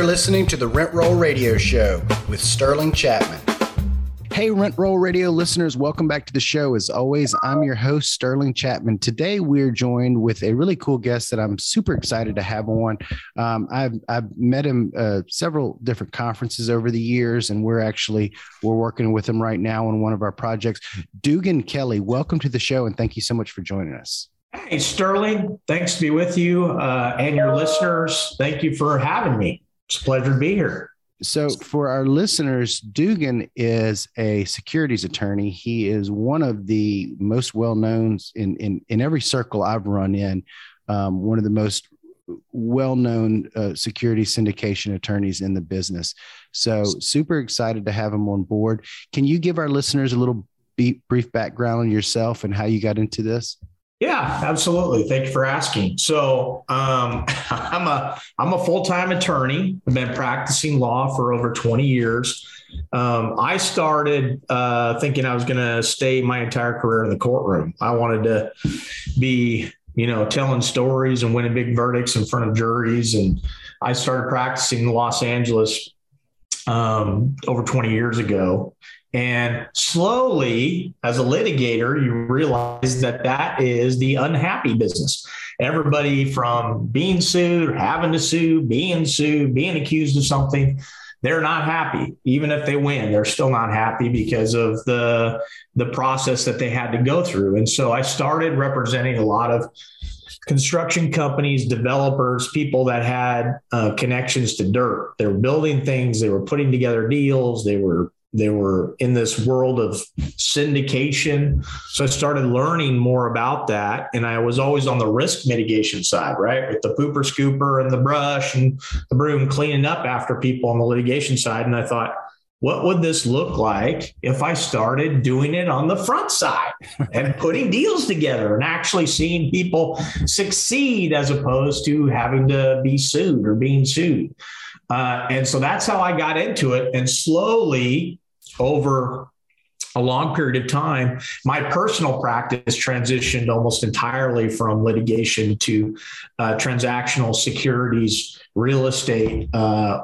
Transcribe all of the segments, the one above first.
You're listening to the Rent Roll Radio Show with Sterling Chapman. Hey, Rent Roll Radio listeners, welcome back to the show. As always, I'm your host, Sterling Chapman. Today, we're joined with a really cool guest that I'm super excited to have on. I've met him several different conferences over the years, and we're working with him right now on one of our projects. Dugan Kelley, welcome to the show, and thank you so much for joining us. Hey, Sterling, thanks to be with you and your listeners. Thank you for having me. It's a pleasure to be here. So for our listeners, Dugan is a securities attorney. He is one of the most well-known in every circle I've run in, one of the most well-known securities syndication attorneys in the business. So super excited to have him on board. Can you give our listeners a little brief background on yourself and how you got into this? Yeah, absolutely. Thank you for asking. So I'm a full-time attorney. I've been practicing law for over 20 years. I started thinking I was going to stay my entire career in the courtroom. I wanted to be, telling stories and winning big verdicts in front of juries. And I started practicing in Los Angeles over 20 years ago. And slowly, as a litigator, you realize that is the unhappy business. Everybody from being sued, having to sue, being sued, being accused of something, they're not happy. Even if they win, they're still not happy because of the process that they had to go through. And so I started representing a lot of construction companies, developers, people that had connections to dirt. They were building things. They were putting together deals. They were in this world of syndication. So I started learning more about that. And I was always on the risk mitigation side, right? With the pooper scooper and the brush and the broom cleaning up after people on the litigation side. And I thought, what would this look like if I started doing it on the front side and putting deals together and actually seeing people succeed as opposed to having to be sued or being sued? And so that's how I got into it. And slowly over a long period of time, my personal practice transitioned almost entirely from litigation to transactional securities, real estate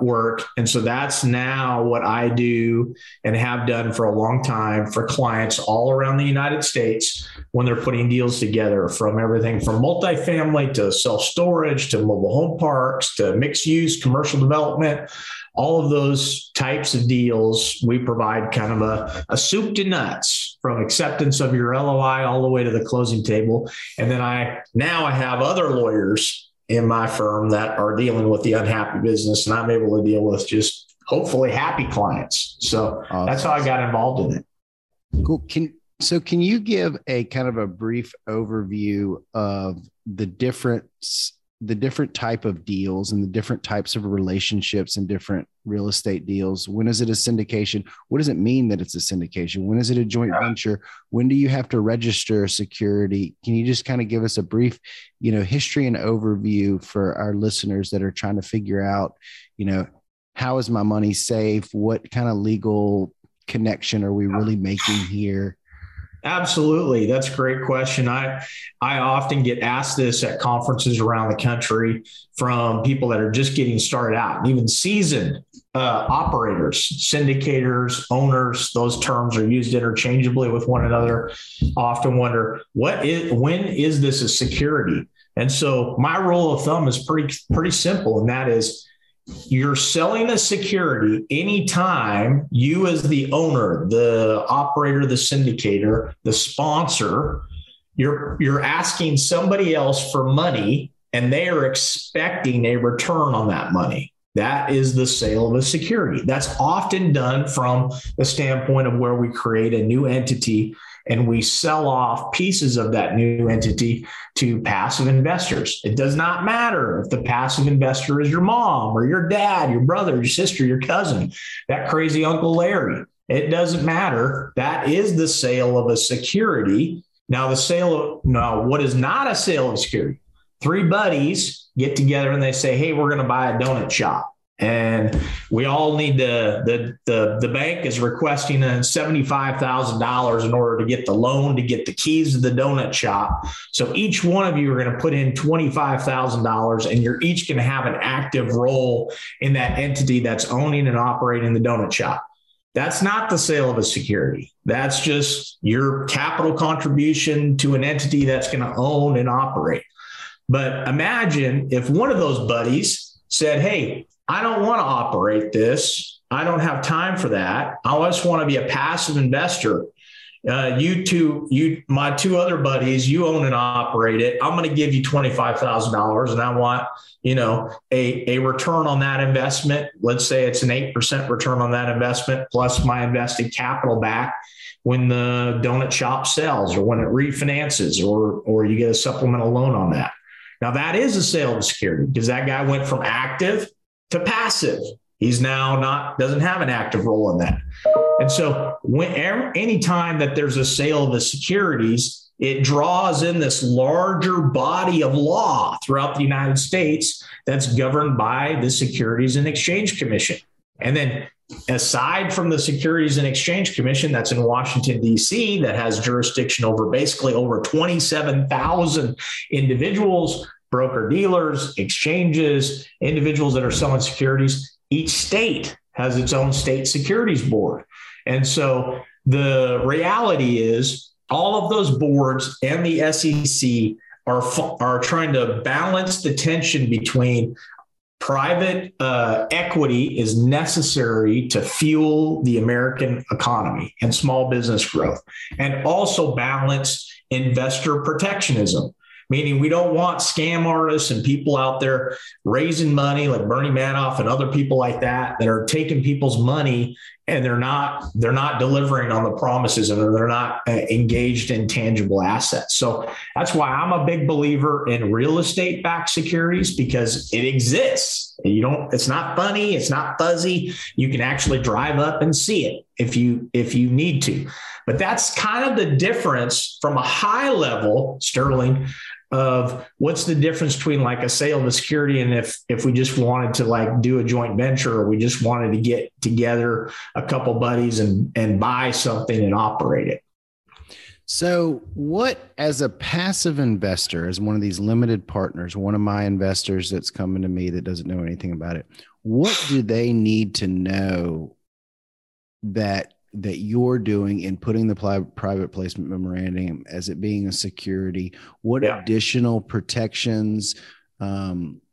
work. And so that's now what I do and have done for a long time for clients all around the United States when they're putting deals together, from everything from multifamily to self-storage to mobile home parks to mixed-use commercial development. All of those types of deals, we provide kind of a soup to nuts, from acceptance of your LOI all the way to the closing table. And then now I have other lawyers in my firm that are dealing with the unhappy business, and I'm able to deal with just hopefully happy clients. So that's how I got involved in it. Cool. Can you give a kind of a brief overview of the different type of deals and the different types of relationships and different real estate deals? When is it a syndication? What does it mean that it's a syndication? When is it a joint venture? When do you have to register a security? Can you just kind of give us a brief, history and overview for our listeners that are trying to figure out, how is my money safe? What kind of legal connection are we really making here? Absolutely. That's a great question. I often get asked this at conferences around the country from people that are just getting started out, and even seasoned operators, syndicators, owners. Those terms are used interchangeably with one another. Often wonder, when is this a security? And so my rule of thumb is pretty simple. And that is, you're selling a security anytime you, as the owner, the operator, the syndicator, the sponsor, you're asking somebody else for money and they are expecting a return on that money. That is the sale of a security. That's often done from the standpoint of where we create a new entity and we sell off pieces of that new entity to passive investors. It does not matter if the passive investor is your mom or your dad, your brother, your sister, your cousin, that crazy Uncle Larry. It doesn't matter. That is the sale of a security. Now, what is not a sale of security? Three buddies get together and they say, hey, we're going to buy a donut shop. And we all need to, the bank is requesting $75,000 in order to get the loan, to get the keys to the donut shop. So each one of you are going to put in $25,000 and you're each going to have an active role in that entity that's owning and operating the donut shop. That's not the sale of a security. That's just your capital contribution to an entity that's going to own and operate. But imagine if one of those buddies said, hey, I don't want to operate this. I don't have time for that. I just want to be a passive investor. My two other buddies, you own and operate it. I'm going to give you $25,000 and I want, a return on that investment. Let's say it's an 8% return on that investment plus my invested capital back when the donut shop sells or when it refinances or you get a supplemental loan on that. Now that is a sale of security because that guy went from active to passive. He's now doesn't have an active role in that. And so any time that there's a sale of the securities, it draws in this larger body of law throughout the United States that's governed by the Securities and Exchange Commission. And then aside from the Securities and Exchange Commission that's in Washington, D.C., that has jurisdiction over basically over 27,000 individuals, broker dealers, exchanges, individuals that are selling securities. Each state has its own state securities board. And so the reality is all of those boards and the SEC are trying to balance the tension between private equity is necessary to fuel the American economy and small business growth, and also balance investor protectionism. Meaning we don't want scam artists and people out there raising money like Bernie Madoff and other people like that are taking people's money and they're not delivering on the promises and they're not engaged in tangible assets. So that's why I'm a big believer in real estate backed securities because it exists. It's not funny. It's not fuzzy. You can actually drive up and see it if you need to. But that's kind of the difference from a high level, Sterling, of what's the difference between like a sale of a security and if we just wanted to like do a joint venture or we just wanted to get together a couple buddies and buy something and operate it. So what, as a passive investor, as one of these limited partners, one of my investors that's coming to me that doesn't know anything about it, what do they need to know that you're doing in putting the private placement memorandum as it being a security? What additional protections,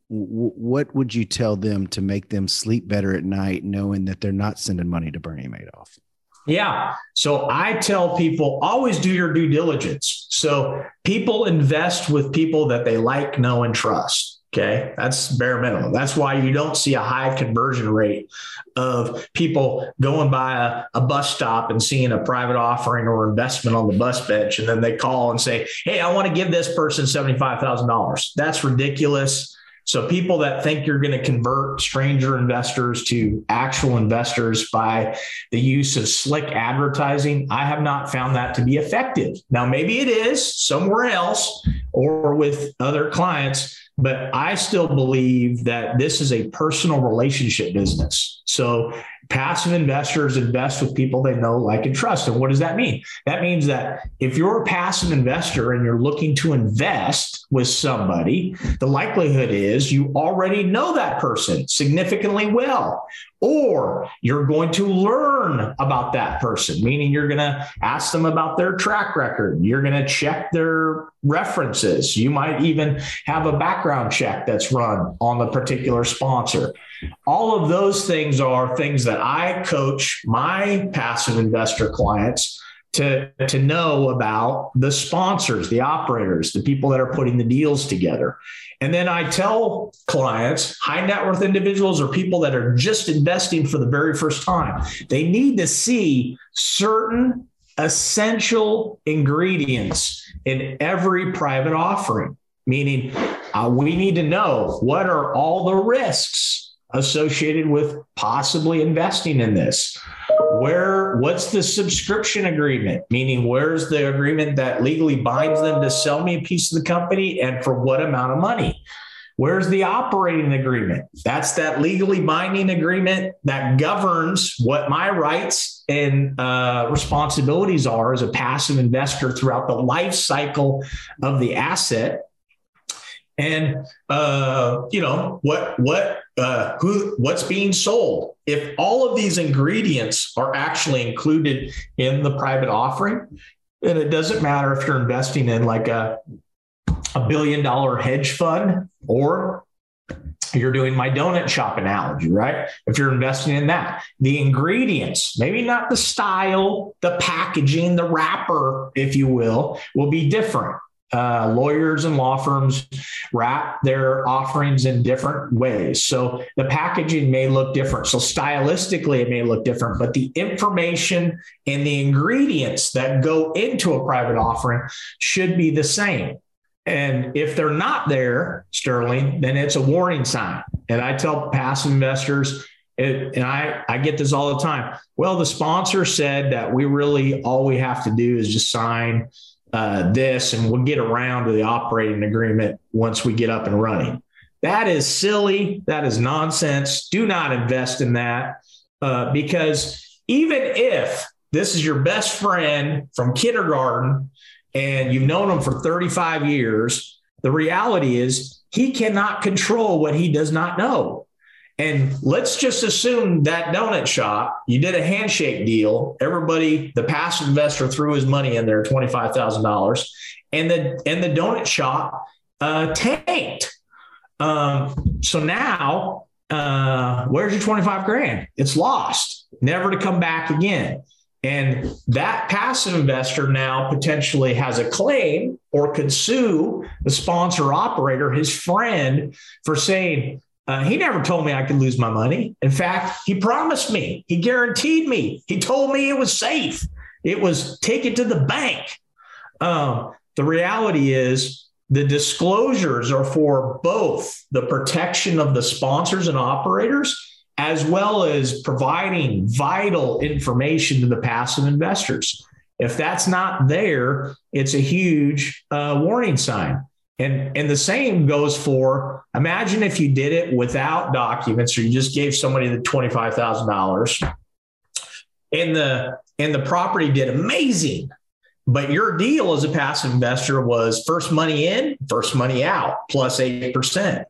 what would you tell them to make them sleep better at night knowing that they're not sending money to Bernie Madoff? Yeah. So I tell people always do your due diligence. So people invest with people that they like, know, and trust. Okay. That's bare minimum. That's why you don't see a high conversion rate of people going by a bus stop and seeing a private offering or investment on the bus bench. And then they call and say, hey, I want to give this person $75,000. That's ridiculous. So people that think you're going to convert stranger investors to actual investors by the use of slick advertising, I have not found that to be effective. Now, maybe it is somewhere else or with other clients, but I still believe that this is a personal relationship business. So passive investors invest with people they know, like, and trust. And what does that mean? That means that if you're a passive investor and you're looking to invest with somebody, the likelihood is you already know that person significantly well, or you're going to learn about that person, meaning you're going to ask them about their track record. You're going to check their references. You might even have a background check that's run on the particular sponsor. All of those things are things that I coach my passive investor clients to know about the sponsors, the operators, the people that are putting the deals together. And then I tell clients, high net worth individuals or people that are just investing for the very first time, they need to see certain essential ingredients in every private offering, meaning we need to know what are all the risks associated with possibly investing in this. What's the subscription agreement? Meaning, where's the agreement that legally binds them to sell me a piece of the company and for what amount of money? Where's the operating agreement? That's that legally binding agreement that governs what my rights and responsibilities are as a passive investor throughout the life cycle of the asset. And, you know, what's being sold. If all of these ingredients are actually included in the private offering, then it doesn't matter if you're investing in like a $1 billion hedge fund, or you're doing my donut shop analogy, right? If you're investing in that, the ingredients, maybe not the style, the packaging, the wrapper, if you will be different. Lawyers and law firms wrap their offerings in different ways. So the packaging may look different. So stylistically, it may look different, but the information and the ingredients that go into a private offering should be the same. And if they're not there, Sterling, then it's a warning sign. And I tell passive investors, and I get this all the time. Well, the sponsor said that all we have to do is just sign this, and we'll get around to the operating agreement once we get up and running. That is silly. That is nonsense. Do not invest in that, because even if this is your best friend from kindergarten and you've known him for 35 years, the reality is he cannot control what he does not know. And let's just assume that donut shop, you did a handshake deal. The passive investor threw his money in there, $25,000, and the donut shop tanked. So now, where's your 25 grand? It's lost, never to come back again. And that passive investor now potentially has a claim or could sue the sponsor operator, his friend, for saying, he never told me I could lose my money. In fact, he promised me, he guaranteed me, he told me it was safe. It was take it to the bank. The reality is the disclosures are for both the protection of the sponsors and operators, as well as providing vital information to the passive investors. If that's not there, it's a huge warning sign. And the same goes for, imagine if you did it without documents, or you just gave somebody the $25,000 and the property did amazing, but your deal as a passive investor was first money in, first money out, plus 8%.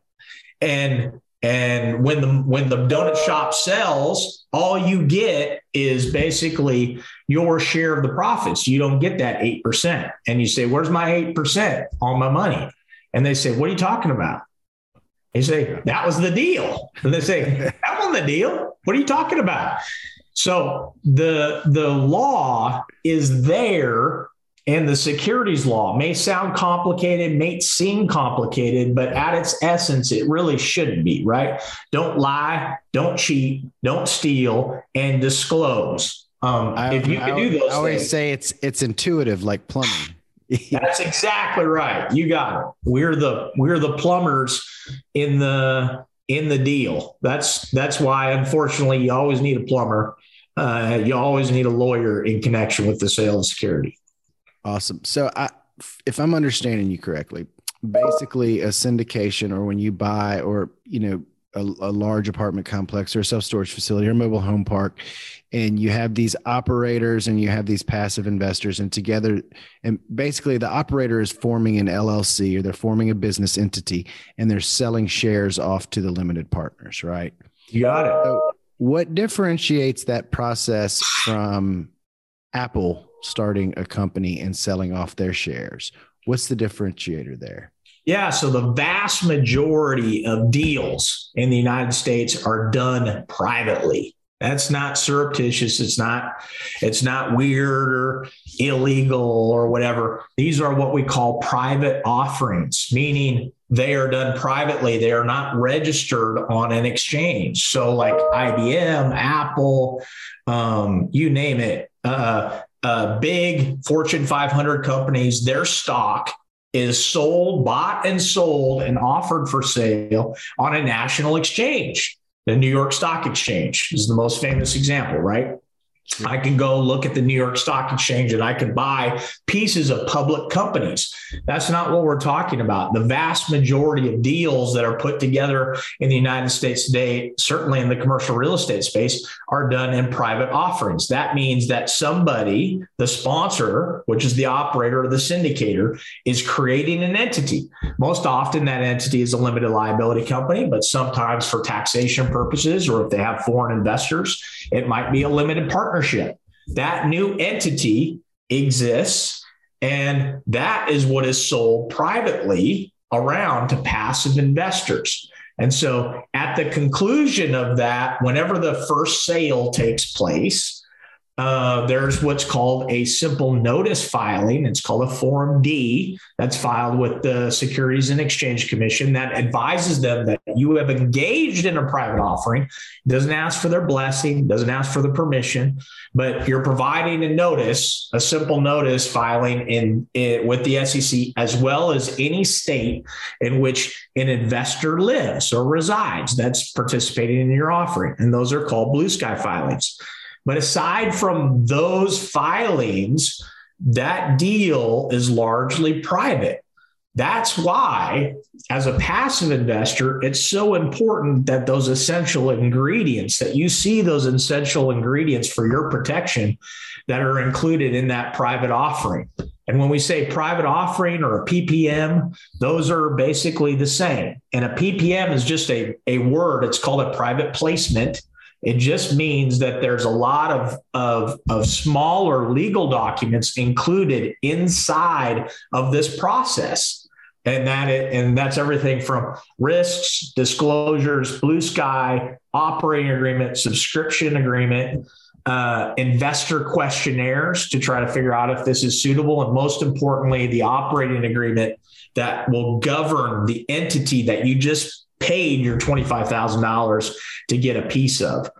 And when the donut shop sells, all you get is basically your share of the profits. You don't get that 8%. And you say, where's my 8% on my money? And they say, what are you talking about? They say, that was the deal. And they say, that wasn't the deal. What are you talking about? So the law is there. And the securities law may sound complicated, may seem complicated, but at its essence, it really shouldn't be, right? Don't lie, don't cheat, don't steal, and disclose. If you can do those things. I always say it's intuitive, like plumbing. That's exactly right. You got it. We're the plumbers in the deal. That's why, unfortunately, you always need a plumber. You always need a lawyer in connection with the sale of security. Awesome. So if I'm understanding you correctly, basically a syndication, or when you buy a large apartment complex or a self-storage facility or mobile home park, and you have these operators and you have these passive investors, and together, and basically the operator is forming an LLC, or they're forming a business entity, and they're selling shares off to the limited partners, right? You got it. So what differentiates that process from Apple starting a company and selling off their shares? What's the differentiator there? Yeah. So the vast majority of deals in the United States are done privately. That's not surreptitious. It's not weird or illegal or whatever. These are what we call private offerings, meaning they are done privately. They are not registered on an exchange. So like IBM, Apple, you name it, big Fortune 500 companies, their stock is bought and sold and offered for sale on a national exchange. The New York Stock Exchange is the most famous example, right? I can go look at the New York Stock Exchange and I can buy pieces of public companies. That's not what we're talking about. The vast majority of deals that are put together in the United States today, certainly in the commercial real estate space, are done in private offerings. That means that somebody, the sponsor, which is the operator or the syndicator, is creating an entity. Most often that entity is a limited liability company, but sometimes for taxation purposes, or if they have foreign investors, it might be a limited partnership. That new entity exists, and that is what is sold privately around to passive investors. And so at the conclusion of that, whenever the first sale takes place, there's what's called a simple notice filing. It's called a Form D that's filed with the Securities and Exchange Commission that advises them that you have engaged in a private offering. It doesn't ask for their blessing, doesn't ask for the permission, but you're providing a notice, a simple notice filing in with the SEC, as well as any state in which an investor lives or resides that's participating in your offering. And those are called blue sky filings. But aside from those filings, that deal is largely private. That's why, as a passive investor, it's so important that those essential ingredients, that you see those essential ingredients for your protection that are included in that private offering. And when we say private offering or a PPM, those are basically the same. And a PPM is just a word. It's called a private placement. It just means that there's a lot of smaller legal documents included inside of this process. And that's everything from risks, disclosures, blue sky, operating agreement, subscription agreement, investor questionnaires to try to figure out if this is suitable. And most importantly, the operating agreement that will govern the entity that you just paid your $25,000 to get a piece of.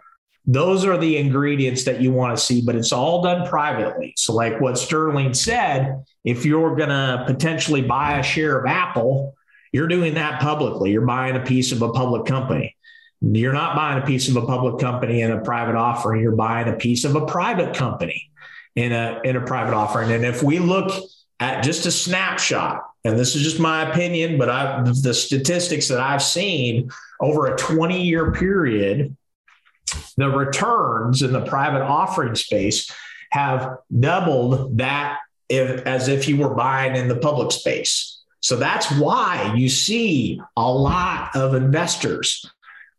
Those are the ingredients that you want to see, but it's all done privately. So like what Sterling said, if you're going to potentially buy a share of Apple, you're doing that publicly. You're buying a piece of a public company. You're not buying a piece of a public company in a private offering. You're buying a piece of a private company in a private offering. And if we look at just a snapshot, and this is just my opinion, but the statistics that I've seen over a 20-year period, the returns in the private offering space have doubled that as if you were buying in the public space. So that's why you see a lot of investors,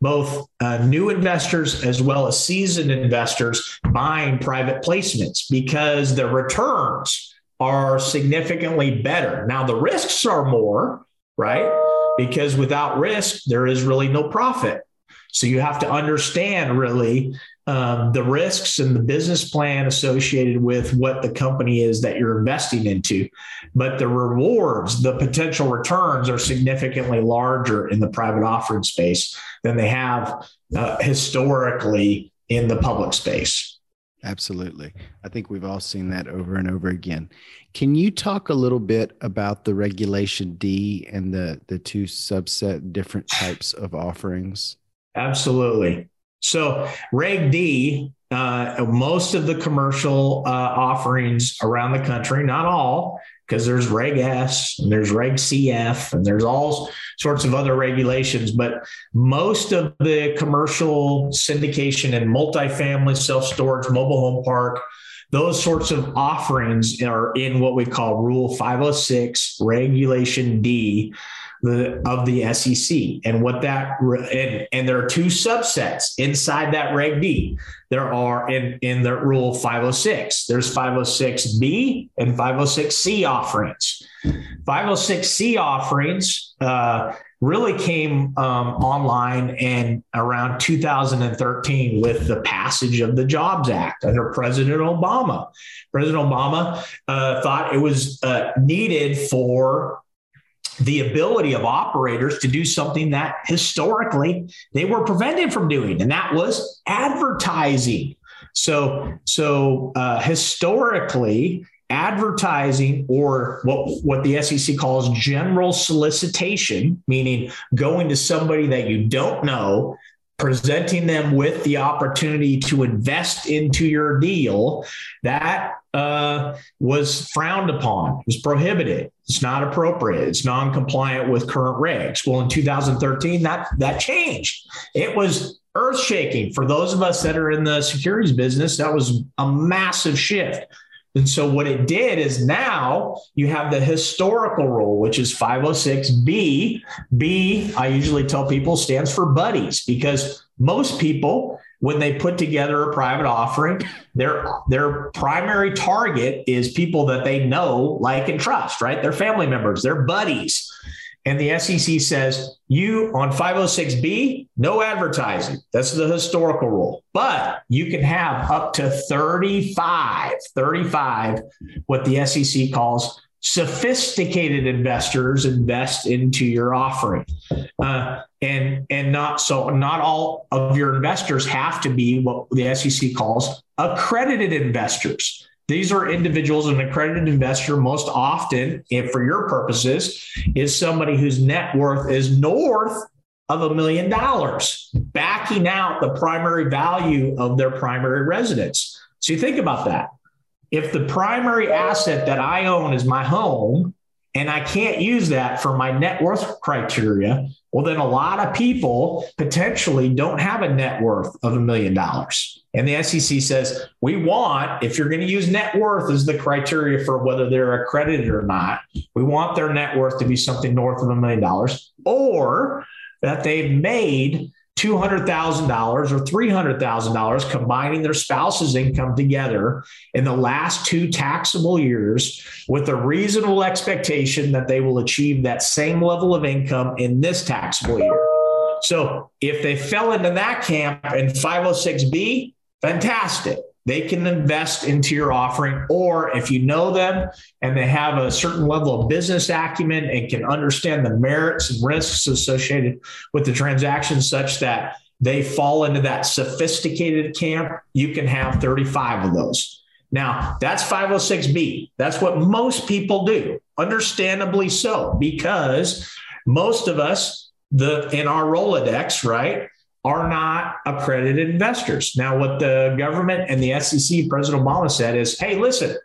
both new investors as well as seasoned investors, buying private placements because the returns are significantly better. Now the risks are more, right? Because without risk, there is really no profit. So you have to understand really the risks and the business plan associated with what the company is that you're investing into. But the rewards, the potential returns are significantly larger in the private offering space than they have historically in the public space. Absolutely. I think we've all seen that over and over again. Can you talk a little bit about the Regulation D and the two subset different types of offerings? Absolutely. So Reg D, most of the commercial offerings around the country, not all, because there's Reg S and there's Reg CF and there's all sorts of other regulations, but most of the commercial syndication and multifamily, self-storage, mobile home park, those sorts of offerings are in what we call Rule 506, Regulation D of the SEC. And what that, and there are two subsets inside that Reg D. There are in the Rule 506, there's 506B and 506C offerings. 506C offerings really came online and around 2013 with the passage of the Jobs Act under President Obama. President Obama thought it was needed for the ability of operators to do something that historically they were prevented from doing, and that was advertising. So historically, advertising, or what the SEC calls general solicitation, meaning going to somebody that you don't know presenting them with the opportunity to invest into your deal, that was frowned upon, was prohibited. It's not appropriate. It's non-compliant with current regs. Well, in 2013, that changed. It was earth-shaking. For those of us that are in the securities business, that was a massive shift. And so what it did is now you have the historical rule, which is 506B. B, I usually tell people, stands for buddies, because most people, when they put together a private offering, their primary target is people that they know, like, and trust, right? Their family members, their buddies. And the SEC says, you on 506B, no advertising. That's the historical rule. But you can have up to 35, what the SEC calls sophisticated investors invest into your offering. Not all of your investors have to be what the SEC calls accredited investors. These are individuals. An accredited investor, most often, if for your purposes, is somebody whose net worth is north of $1 million, backing out the primary value of their primary residence. So you think about that. If the primary asset that I own is my home, and I can't use that for my net worth criteria, well, then a lot of people potentially don't have a net worth of $1 million. And the SEC says, we want, if you're going to use net worth as the criteria for whether they're accredited or not, we want their net worth to be something north of $1 million, or that they've made $200,000 or $300,000 combining their spouse's income together in the last 2 taxable years, with a reasonable expectation that they will achieve that same level of income in this taxable year. So if they fell into that camp in 506B, fantastic. They can invest into your offering, or if you know them and they have a certain level of business acumen and can understand the merits and risks associated with the transaction such that they fall into that sophisticated camp, you can have 35 of those. Now, that's 506B. That's what most people do, understandably so, because most of us, in our Rolodex, right, are not accredited investors. Now, what the government and the SEC, President Obama said is, hey, listen,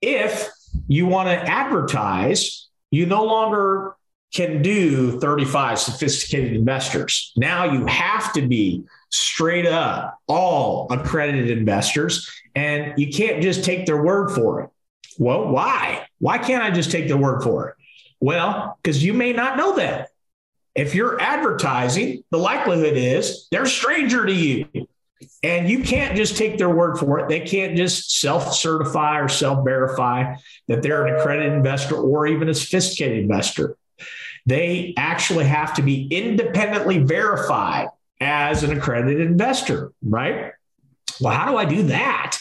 if you want to advertise, you no longer can do 35 sophisticated investors. Now you have to be straight up all accredited investors, and you can't just take their word for it. Well, why? Why can't I just take their word for it? Well, because you may not know that. If you're advertising, the likelihood is they're a stranger to you, and you can't just take their word for it. They can't just self-certify or self-verify that they're an accredited investor or even a sophisticated investor. They actually have to be independently verified as an accredited investor, right? Well, how do I do that?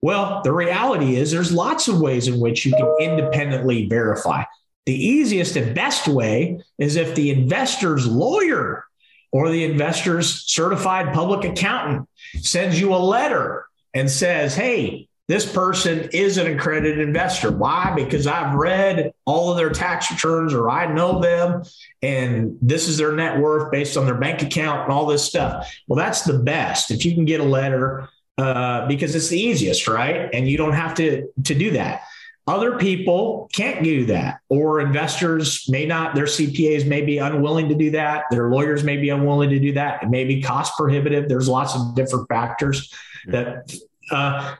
Well, the reality is there's lots of ways in which you can independently verify. The easiest and best way is if the investor's lawyer or the investor's certified public accountant sends you a letter and says, hey, this person is an accredited investor. Why? Because I've read all of their tax returns, or I know them, and this is their net worth based on their bank account and all this stuff. Well, that's the best. If you can get a letter, because it's the easiest, right? And you don't have to do that. Other people can't do that, or investors may not, their CPAs may be unwilling to do that. Their lawyers may be unwilling to do that. It may be cost prohibitive. There's lots of different factors that,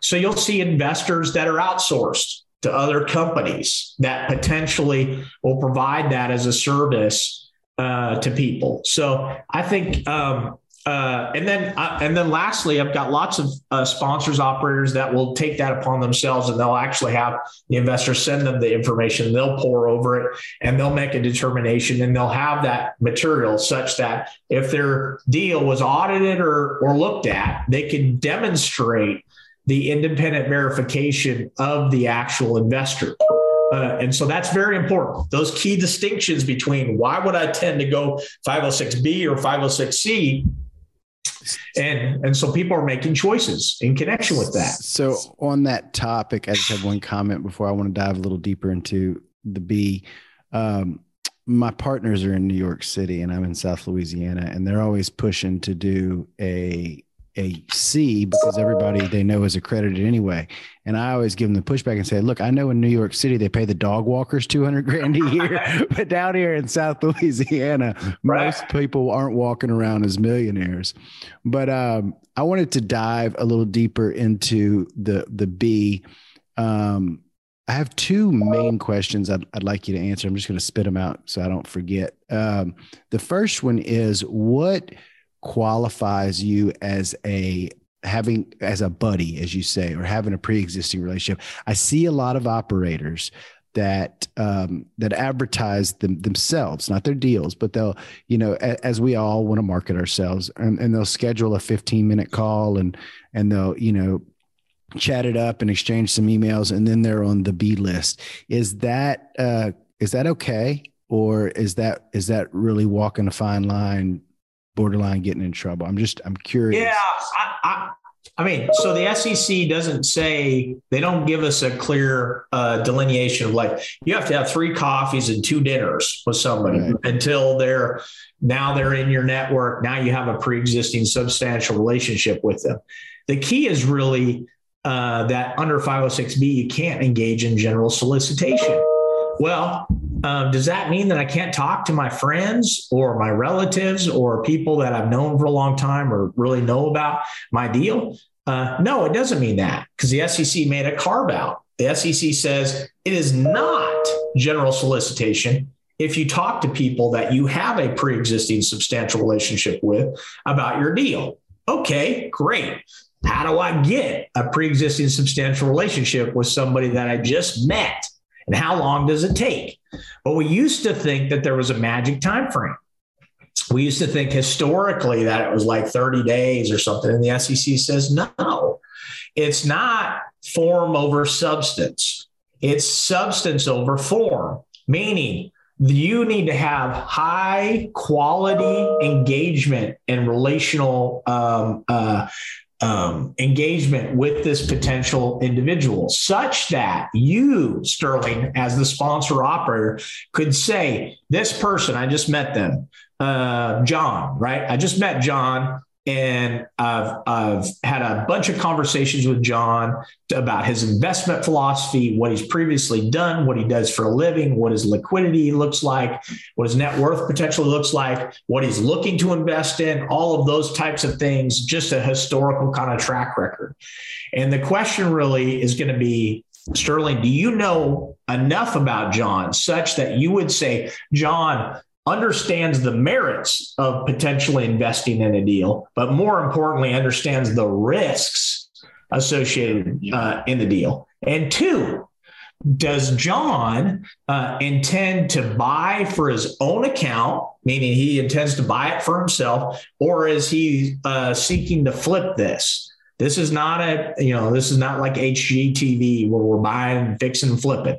so you'll see investors that are outsourced to other companies that potentially will provide that as a service to people. So I think, and then lastly, I've got lots of sponsors, operators that will take that upon themselves, and they'll actually have the investor send them the information. They'll pore over it, and they'll make a determination, and they'll have that material such that if their deal was audited or looked at, they can demonstrate the independent verification of the actual investor. And so that's very important. Those key distinctions between why would I tend to go 506B or 506C. And so people are making choices in connection with that. So on that topic, I just have one comment before I want to dive a little deeper into the B. my partners are in New York City and I'm in South Louisiana, and they're always pushing to do a C because everybody they know is accredited anyway. And I always give them the pushback and say, look, I know in New York City, they pay the dog walkers $200,000 a year, but down here in South Louisiana, most people aren't walking around as millionaires. But I wanted to dive a little deeper into the B. I have two main questions I'd like you to answer. I'm just going to spit them out so I don't forget. The first one is, what qualifies you as a buddy, as you say, or having a pre-existing relationship? I see a lot of operators that advertise themselves, not their deals, but they'll, as we all want to market ourselves, and they'll schedule a 15-minute call and they'll, chat it up and exchange some emails, and then they're on the B list. Is that okay? Or is that really walking a fine line, borderline getting in trouble? I'm curious. Yeah. So the SEC doesn't say, they don't give us a clear delineation of like, you have to have 3 coffees and 2 dinners with somebody, right, until they're in your network. Now you have a pre-existing substantial relationship with them. The key is really that under 506B, you can't engage in general solicitation. Well, does that mean that I can't talk to my friends or my relatives or people that I've known for a long time or really know about my deal? No, it doesn't mean that, because the SEC made a carve out. The SEC says it is not general solicitation if you talk to people that you have a pre-existing substantial relationship with about your deal. Okay, great. How do I get a pre-existing substantial relationship with somebody that I just met? And how long does it take? Well, we used to think that there was a magic time frame. We used to think historically that it was like 30 days or something. And the SEC says, no, it's not form over substance. It's substance over form, meaning you need to have high quality engagement and relational engagement with this potential individual, such that you, Sterling, as the sponsor operator, could say, this person, I just met them, John, right? I just met John, and I've had a bunch of conversations with John about his investment philosophy, what he's previously done, what he does for a living, what his liquidity looks like, what his net worth potentially looks like, what he's looking to invest in, all of those types of things, just a historical kind of track record. And the question really is going to be, Sterling, do you know enough about John such that you would say, John understands the merits of potentially investing in a deal, but more importantly, understands the risks associated in the deal? And 2, does John intend to buy for his own account, meaning he intends to buy it for himself, or is he seeking to flip this? This is not this is not like HGTV where we're buying, fixing, and flipping.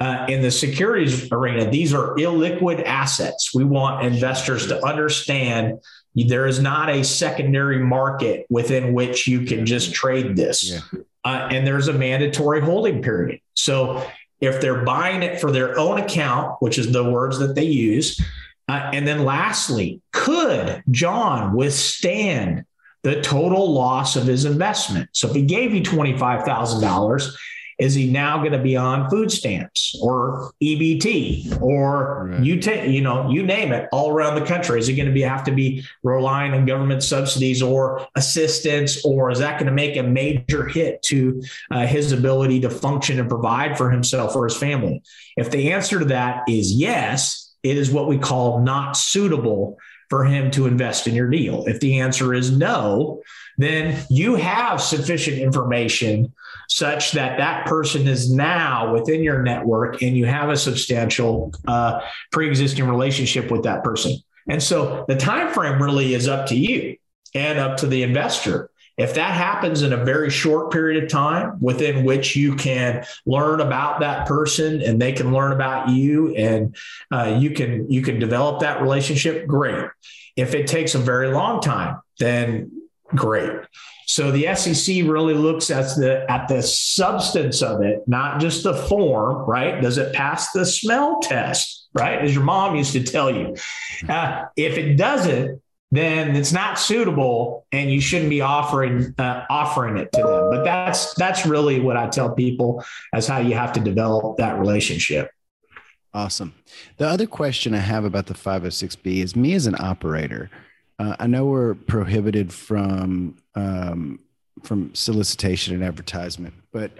In the securities arena, these are illiquid assets. We want investors to understand there is not a secondary market within which you can just trade this. Yeah. And there's a mandatory holding period. So if they're buying it for their own account, which is the words that they use. And then lastly, could John withstand the total loss of his investment? So if he gave you $25,000, is he now going to be on food stamps or EBT or right, you name it, all around the country? Is he going to have to be relying on government subsidies or assistance, or is that going to make a major hit to his ability to function and provide for himself or his family? If the answer to that is yes, it is what we call not suitable for him to invest in your deal. If the answer is no, then you have sufficient information such that that person is now within your network and you have a substantial pre-existing relationship with that person. And so the time frame really is up to you and up to the investor. If that happens in a very short period of time within which you can learn about that person and they can learn about you and you can develop that relationship, great. If it takes a very long time, then great. So the SEC really looks at the substance of it, not just the form, right? Does it pass the smell test, right? As your mom used to tell you. If it doesn't, then it's not suitable and you shouldn't be offering it to them. But that's really what I tell people as how you have to develop that relationship. Awesome. The other question I have about the 506B is me as an operator. I know we're prohibited from solicitation and advertisement, but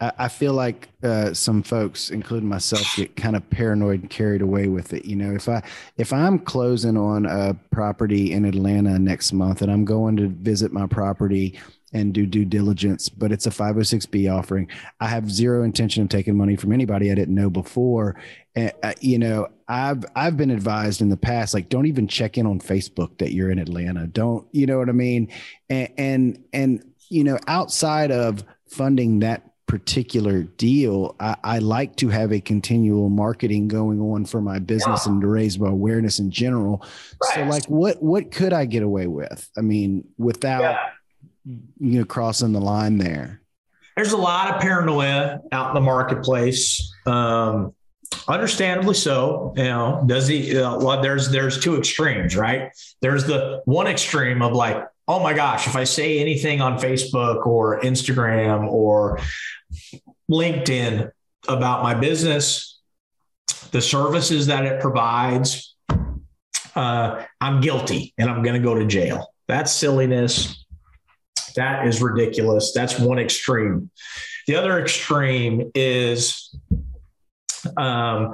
I feel like some folks, including myself, get kind of paranoid and carried away with it. You know, if I'm closing on a property in Atlanta next month and I'm going to visit my property and do due diligence, but it's a 506B offering, I have zero intention of taking money from anybody I didn't know before. And, you know, I've been advised in the past, like, don't even check in on Facebook that you're in Atlanta. Don't, you know what I mean? And you know, outside of funding that particular deal, I like to have a continual marketing going on for my business and to raise my awareness in general. Right. So like, what could I get away with? I mean, without, you know, crossing the line there. There's a lot of paranoia out in the marketplace. Understandably so. You know, there's two extremes, right? There's the one extreme of like, oh my gosh, if I say anything on Facebook or Instagram or LinkedIn about my business, the services that it provides, I'm guilty and I'm going to go to jail. That's silliness. That is ridiculous. That's one extreme. The other extreme is, I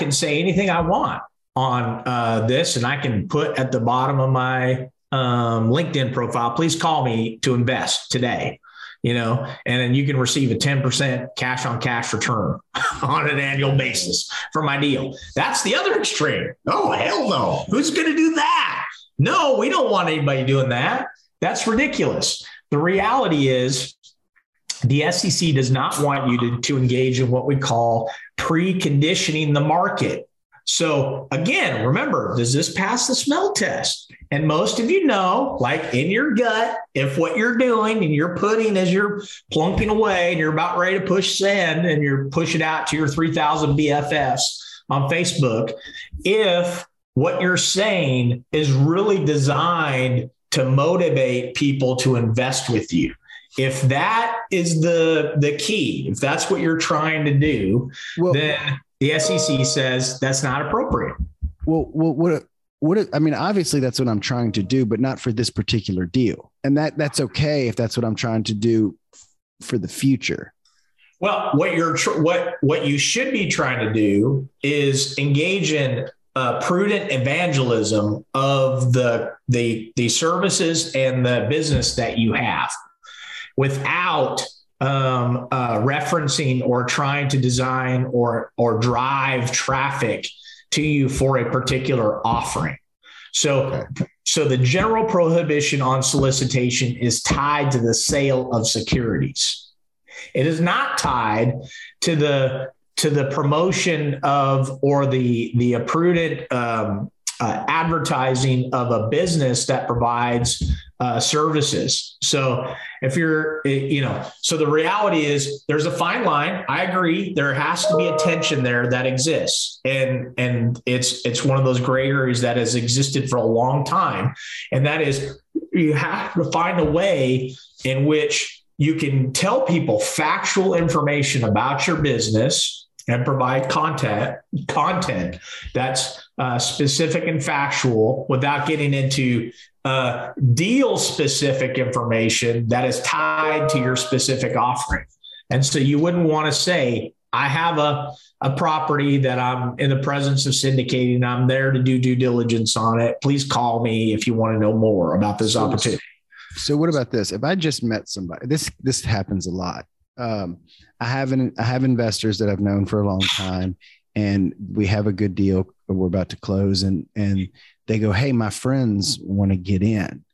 can say anything I want on this, and I can put at the bottom of my LinkedIn profile, please call me to invest today, you know, and then you can receive a 10% cash on cash return on an annual basis for my deal. That's the other extreme. Oh, hell no. Who's going to do that? No, we don't want anybody doing that. That's ridiculous. The reality is the SEC does not want you to engage in what we call preconditioning the market. So again, remember, does this pass the smell test? And most of you know, like in your gut, if what you're doing and you're putting as you're plumping away and you're about ready to push send and you're pushing out to your 3,000 BFFs on Facebook, if what you're saying is really designed to motivate people to invest with you, if that is the key, if that's what you're trying to do, well, then the SEC says that's not appropriate. Well, what? I mean, obviously that's what I'm trying to do, but not for this particular deal. And that's okay if that's what I'm trying to do for the future. Well, what you should be trying to do is engage in prudent evangelism of the services and the business that you have, without referencing or trying to design or drive traffic to you for a particular offering. So the general prohibition on solicitation is tied to the sale of securities. It is not tied to the promotion of or the prudent advertising of a business that provides services. So if you're, you know, so the reality is there's a fine line. I agree. There has to be a tension there that exists. And it's one of those gray areas that has existed for a long time. And that is, you have to find a way in which you can tell people factual information about your business and provide content that's specific and factual without getting into deal specific information that is tied to your specific offering. And so you wouldn't want to say, I have a property that I'm in the presence of syndicating. I'm there to do due diligence on it. Please call me if you want to know more about this opportunity. So what about this? If I just met somebody, this happens a lot. I have investors that I've known for a long time and we have a good deal. We're about to close and they go, hey, my friends want to get in.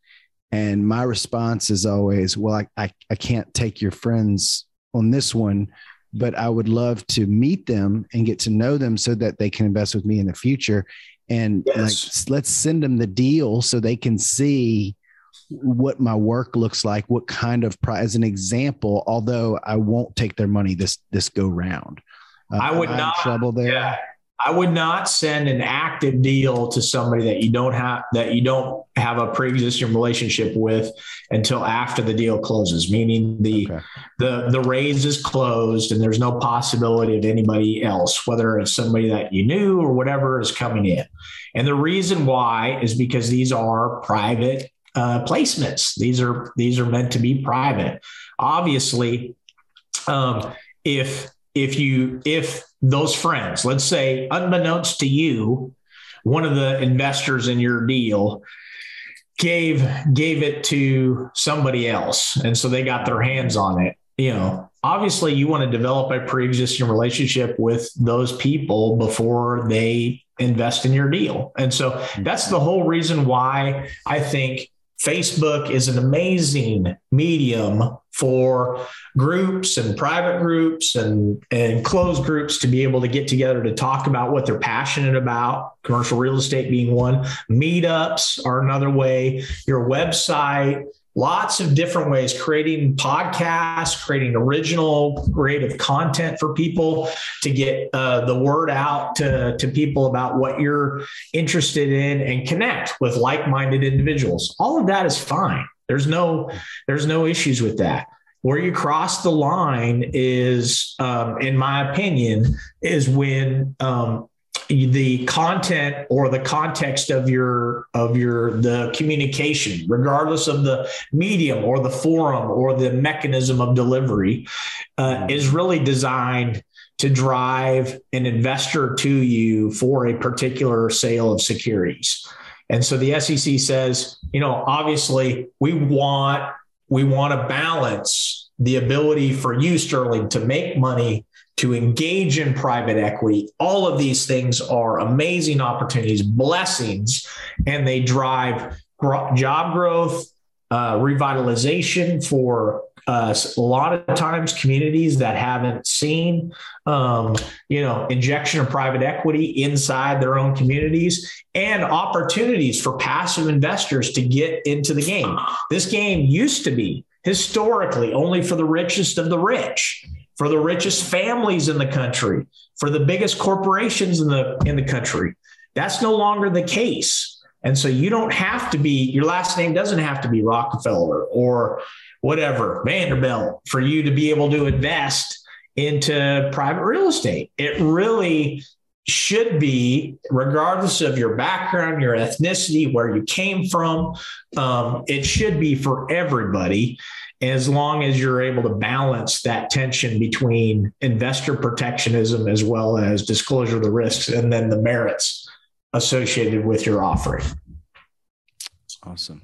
And my response is always, well, I can't take your friends on this one, but I would love to meet them and get to know them so that they can invest with me in the future. And yes, like, let's send them the deal so they can see what my work looks like, what kind of price, as an example, although I won't take their money this go round. I would not trouble there. Yeah, I would not send an active deal to somebody that you don't have a pre-existing relationship with until after the deal closes, meaning the raise is closed and there's no possibility of anybody else, whether it's somebody that you knew or whatever is coming in. And the reason why is because these are private placements. These are meant to be private. Obviously, if those friends, let's say unbeknownst to you, one of the investors in your deal gave it to somebody else. And so they got their hands on it. You know, obviously you want to develop a pre-existing relationship with those people before they invest in your deal. And so that's the whole reason why I think Facebook is an amazing medium for groups and private groups and closed groups to be able to get together to talk about what they're passionate about, commercial real estate being one. Meetups are another way. Your website, lots of different ways, creating podcasts, creating original creative content for people to get the word out to people about what you're interested in and connect with like-minded individuals. All of that is fine. There's no issues with that. Where you cross the line is, in my opinion, is when the content or the context of the communication, regardless of the medium or the forum or the mechanism of delivery, is really designed to drive an investor to you for a particular sale of securities. And so the SEC says, you know, obviously we want to balance the ability for you, Sterling, to make money, to engage in private equity. All of these things are amazing opportunities, blessings, and they drive job growth, revitalization for a lot of times communities that haven't seen, injection of private equity inside their own communities, and opportunities for passive investors to get into the game. This game used to be historically only for the richest of the rich, for the richest families in the country, for the biggest corporations in the country. That's no longer the case. And so you don't have to be, your last name doesn't have to be Rockefeller or whatever, Vanderbilt, for you to be able to invest into private real estate. It really should be, regardless of your background, your ethnicity, where you came from, it should be for everybody, as long as you're able to balance that tension between investor protectionism as well as disclosure of the risks and then the merits associated with your offering. Awesome.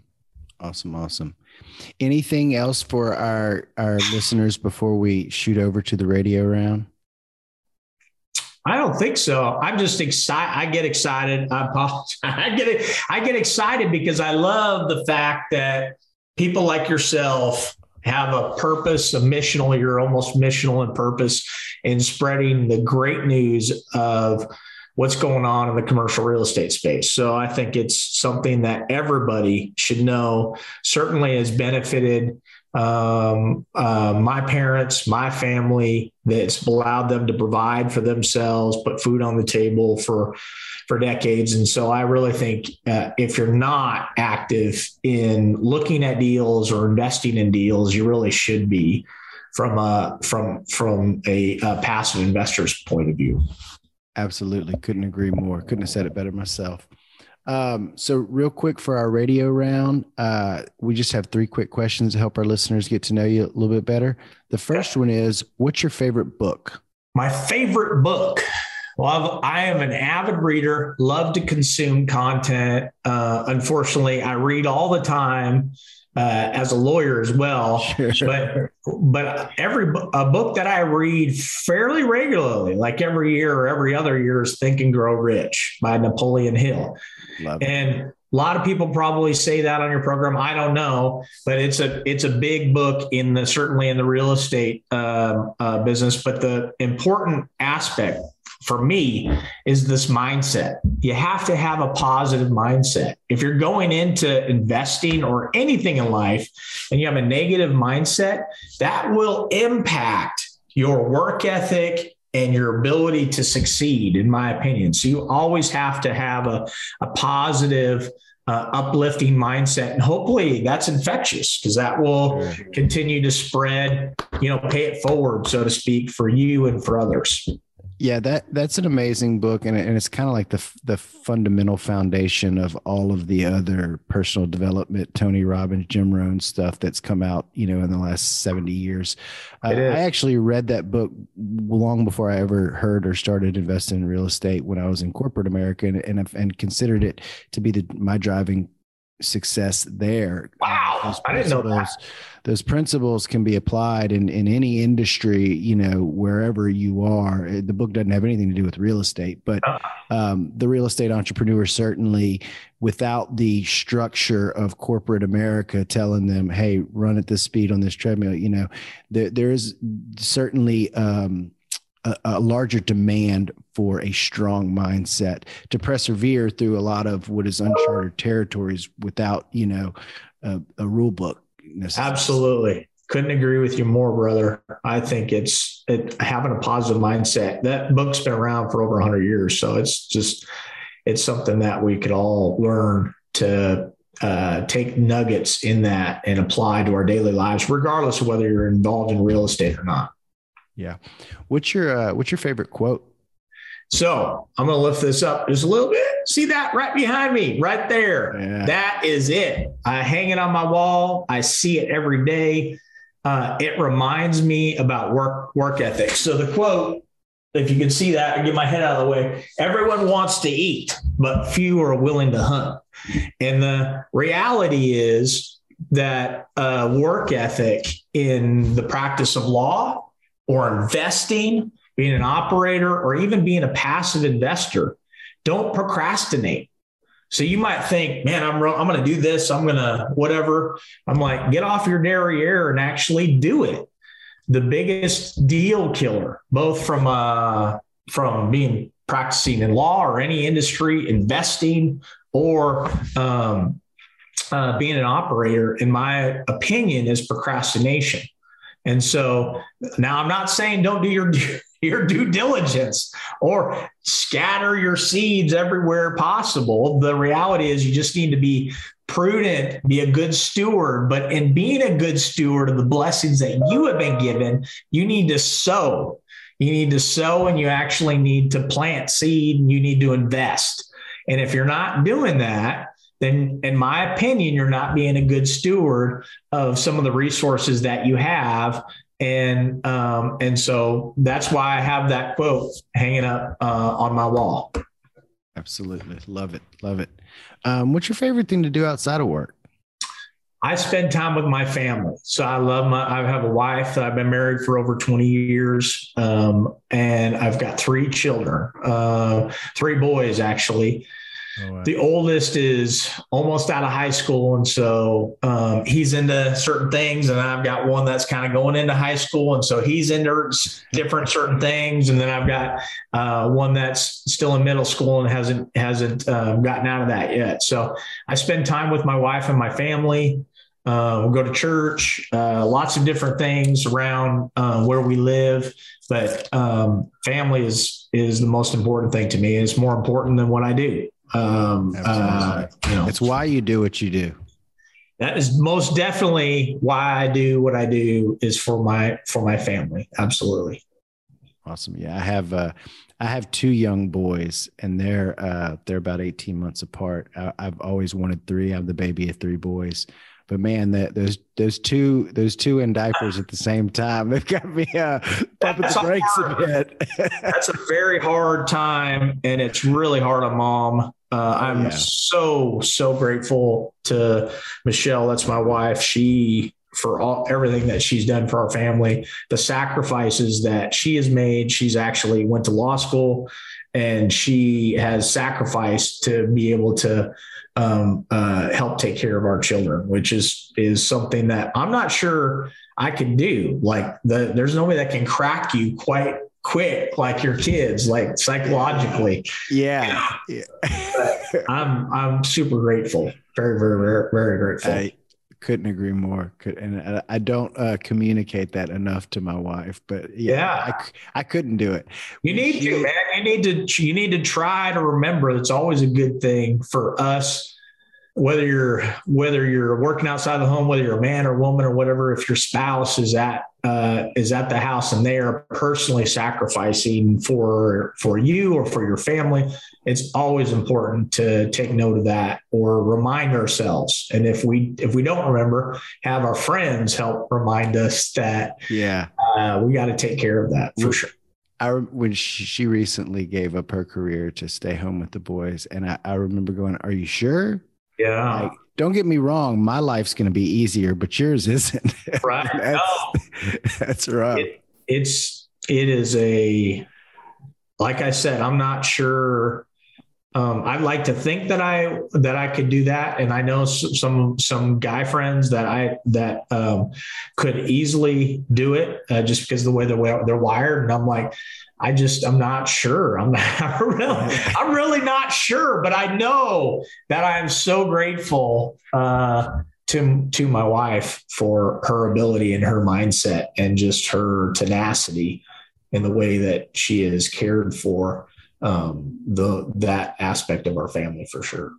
Anything else for our listeners before we shoot over to the radio round? I don't think so. I'm just excited. I get excited. I apologize. I get excited because I love the fact that people like yourself have a purpose, a missional. You're almost missional in purpose in spreading the great news of what's going on in the commercial real estate space. So I think it's something that everybody should know. Certainly has benefited my parents, my family. That's allowed them to provide for themselves, put food on the table for decades. And so I really think if you're not active in looking at deals or investing in deals, you really should be from a passive investor's point of view. Absolutely. Couldn't agree more. Couldn't have said it better myself. So real quick for our radio round, we just have three quick questions to help our listeners get to know you a little bit better. The first one is, what's your favorite book? My favorite book. Well, I am an avid reader, love to consume content. Unfortunately, I read all the time as a lawyer as well. Sure. But a book that I read fairly regularly, like every year or every other year, is Think and Grow Rich by Napoleon Hill. And a lot of people probably say that on your program. I don't know, but it's a big book certainly in the real estate business. But the important aspect for me is this mindset. You have to have a positive mindset. If you're going into investing or anything in life and you have a negative mindset, that will impact your work ethic and your ability to succeed, in my opinion. So you always have to have a positive, uplifting mindset. And hopefully that's infectious, because that will continue to spread, pay it forward, so to speak, for you and for others. Yeah, that's an amazing book. And it's kind of like the fundamental foundation of all of the other personal development, Tony Robbins, Jim Rohn stuff that's come out, in the last 70 years. I actually read that book long before I ever heard or started investing in real estate when I was in corporate America, and considered it to be my driving success there. Wow. I didn't know that. Those principles can be applied in any industry, wherever you are. The book doesn't have anything to do with real estate, but the real estate entrepreneur, certainly without the structure of corporate America telling them, hey, run at this speed on this treadmill, there is certainly a larger demand for a strong mindset to persevere through a lot of what is uncharted territories without, a rule book. Absolutely. Couldn't agree with you more, brother. I think it's having a positive mindset. That book's been around for over 100 years. So it's something that we could all learn to take nuggets in that and apply to our daily lives, regardless of whether you're involved in real estate or not. Yeah. What's your favorite quote? So I'm going to lift this up just a little bit. See that right behind me, right there. Yeah. That is it. I hang it on my wall. I see it every day. It reminds me about work ethics. So the quote, if you can see that, I get my head out of the way. Everyone wants to eat, but few are willing to hunt. And the reality is that work ethic in the practice of law, or investing, being an operator, or even being a passive investor, don't procrastinate. So you might think, man, I'm going to do this. I'm going to whatever. I'm like, get off your derriere and actually do it. The biggest deal killer, both from being practicing in law or any industry, investing, or being an operator, in my opinion, is procrastination. And so now I'm not saying don't do your due diligence or scatter your seeds everywhere possible. The reality is you just need to be prudent, be a good steward, but in being a good steward of the blessings that you have been given, you need to sow. You need to sow, and you actually need to plant seed, and you need to invest. And if you're not doing that, then in my opinion, you're not being a good steward of some of the resources that you have. And so that's why I have that quote hanging up on my wall. Absolutely. Love it. Love it. What's your favorite thing to do outside of work? I spend time with my family. So I have a wife that I've been married for over 20 years. And I've got 3 children, 3 boys actually. Oh, wow. The oldest is almost out of high school. And so he's into certain things. And I've got one that's kind of going into high school. And so he's into different certain things. And then I've got one that's still in middle school and hasn't gotten out of that yet. So I spend time with my wife and my family. We'll go to church, lots of different things around where we live. But family is the most important thing to me. It's more important than what I do. It's why you do what you do. That is most definitely why I do what I do, is for my family. Absolutely. Awesome. Yeah. I have 2 young boys, and they're about 18 months apart. I've always wanted 3. I'm the baby of 3 boys, but man, those two in diapers at the same time, they've got me pumping the brakes a bit. That's a very hard time, and it's really hard on mom. I'm so grateful to Michelle. That's my wife. She, for everything that she's done for our family, the sacrifices that she has made. She's actually went to law school, and she has sacrificed to be able to help take care of our children, which is something that I'm not sure I can do. Like there's nobody that can crack you quite quick, like your kids, like psychologically. Yeah. I'm super grateful. Very, very, very, very grateful. I couldn't agree more. And I don't communicate that enough to my wife, but I couldn't do it. You need to try to remember. That's always a good thing for us. Whether you're working outside the home, whether you're a man or woman or whatever, if your spouse is at the house and they are personally sacrificing for you or for your family, it's always important to take note of that or remind ourselves. And if we don't remember, have our friends help remind us that we got to take care of that for sure. When she recently gave up her career to stay home with the boys, and I remember going, "Are you sure?" Yeah. Like, don't get me wrong. My life's going to be easier, but yours isn't. Right. That's rough. Like I said, I'm not sure. I'd like to think that I could do that. And I know some guy friends that could easily do it just because of the way they're wired. And I'm like, I'm not sure. I'm really not sure, but I know that I am so grateful to my wife for her ability and her mindset and just her tenacity and the way that she has cared for that aspect of our family for sure.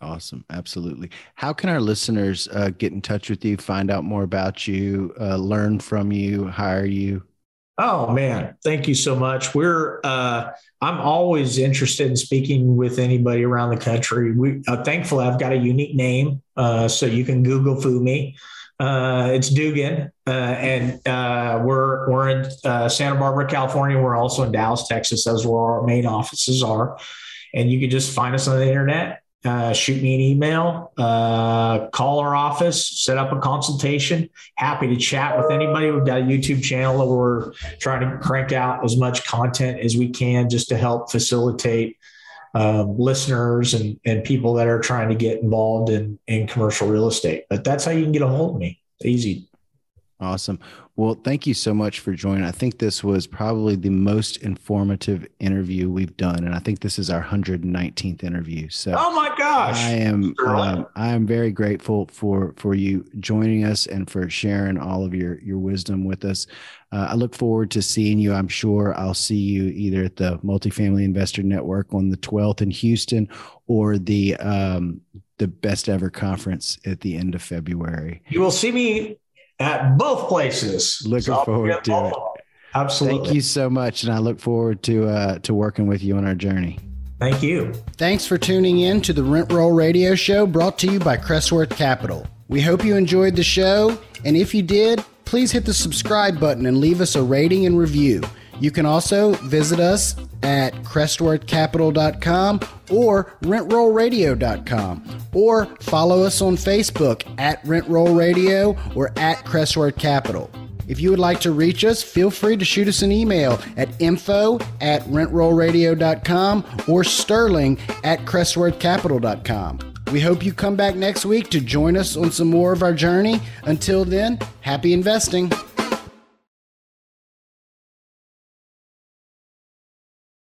Awesome. Absolutely. How can our listeners get in touch with you, find out more about you, learn from you, hire you? Oh man, thank you so much. I'm always interested in speaking with anybody around the country. Thankfully, I've got a unique name, so you can Google foo me. It's Dugan, and we're in Santa Barbara, California. We're also in Dallas, Texas. Those are where our main offices are. And you can just find us on the internet, shoot me an email, call our office, set up a consultation. Happy to chat with anybody. We've got a YouTube channel that we're trying to crank out as much content as we can just to help facilitate listeners and people that are trying to get involved in commercial real estate. But that's how you can get a hold of me. It's easy. Awesome. Well, thank you so much for joining. I think this was probably the most informative interview we've done. And I think this is our 119th interview. So, oh my gosh, I am very grateful for you joining us and for sharing all of your wisdom with us. I look forward to seeing you. I'm sure I'll see you either at the Multifamily Investor Network on the 12th in Houston or the Best Ever Conference at the end of February. You will see me at both places. Looking forward to it. Absolutely. Thank you so much. And I look forward to working with you on our journey. Thank you. Thanks for tuning in to the Rent Roll Radio Show brought to you by Crestworth Capital. We hope you enjoyed the show. And if you did, please hit the subscribe button and leave us a rating and review. You can also visit us at CrestwordCapital.com or RentRollRadio.com or follow us on Facebook at Rent Roll Radio or at Crestworth Capital. If you would like to reach us, feel free to shoot us an email at info@RentRollRadio.com or Sterling@CrestwordCapital.com. We hope you come back next week to join us on some more of our journey. Until then, happy investing.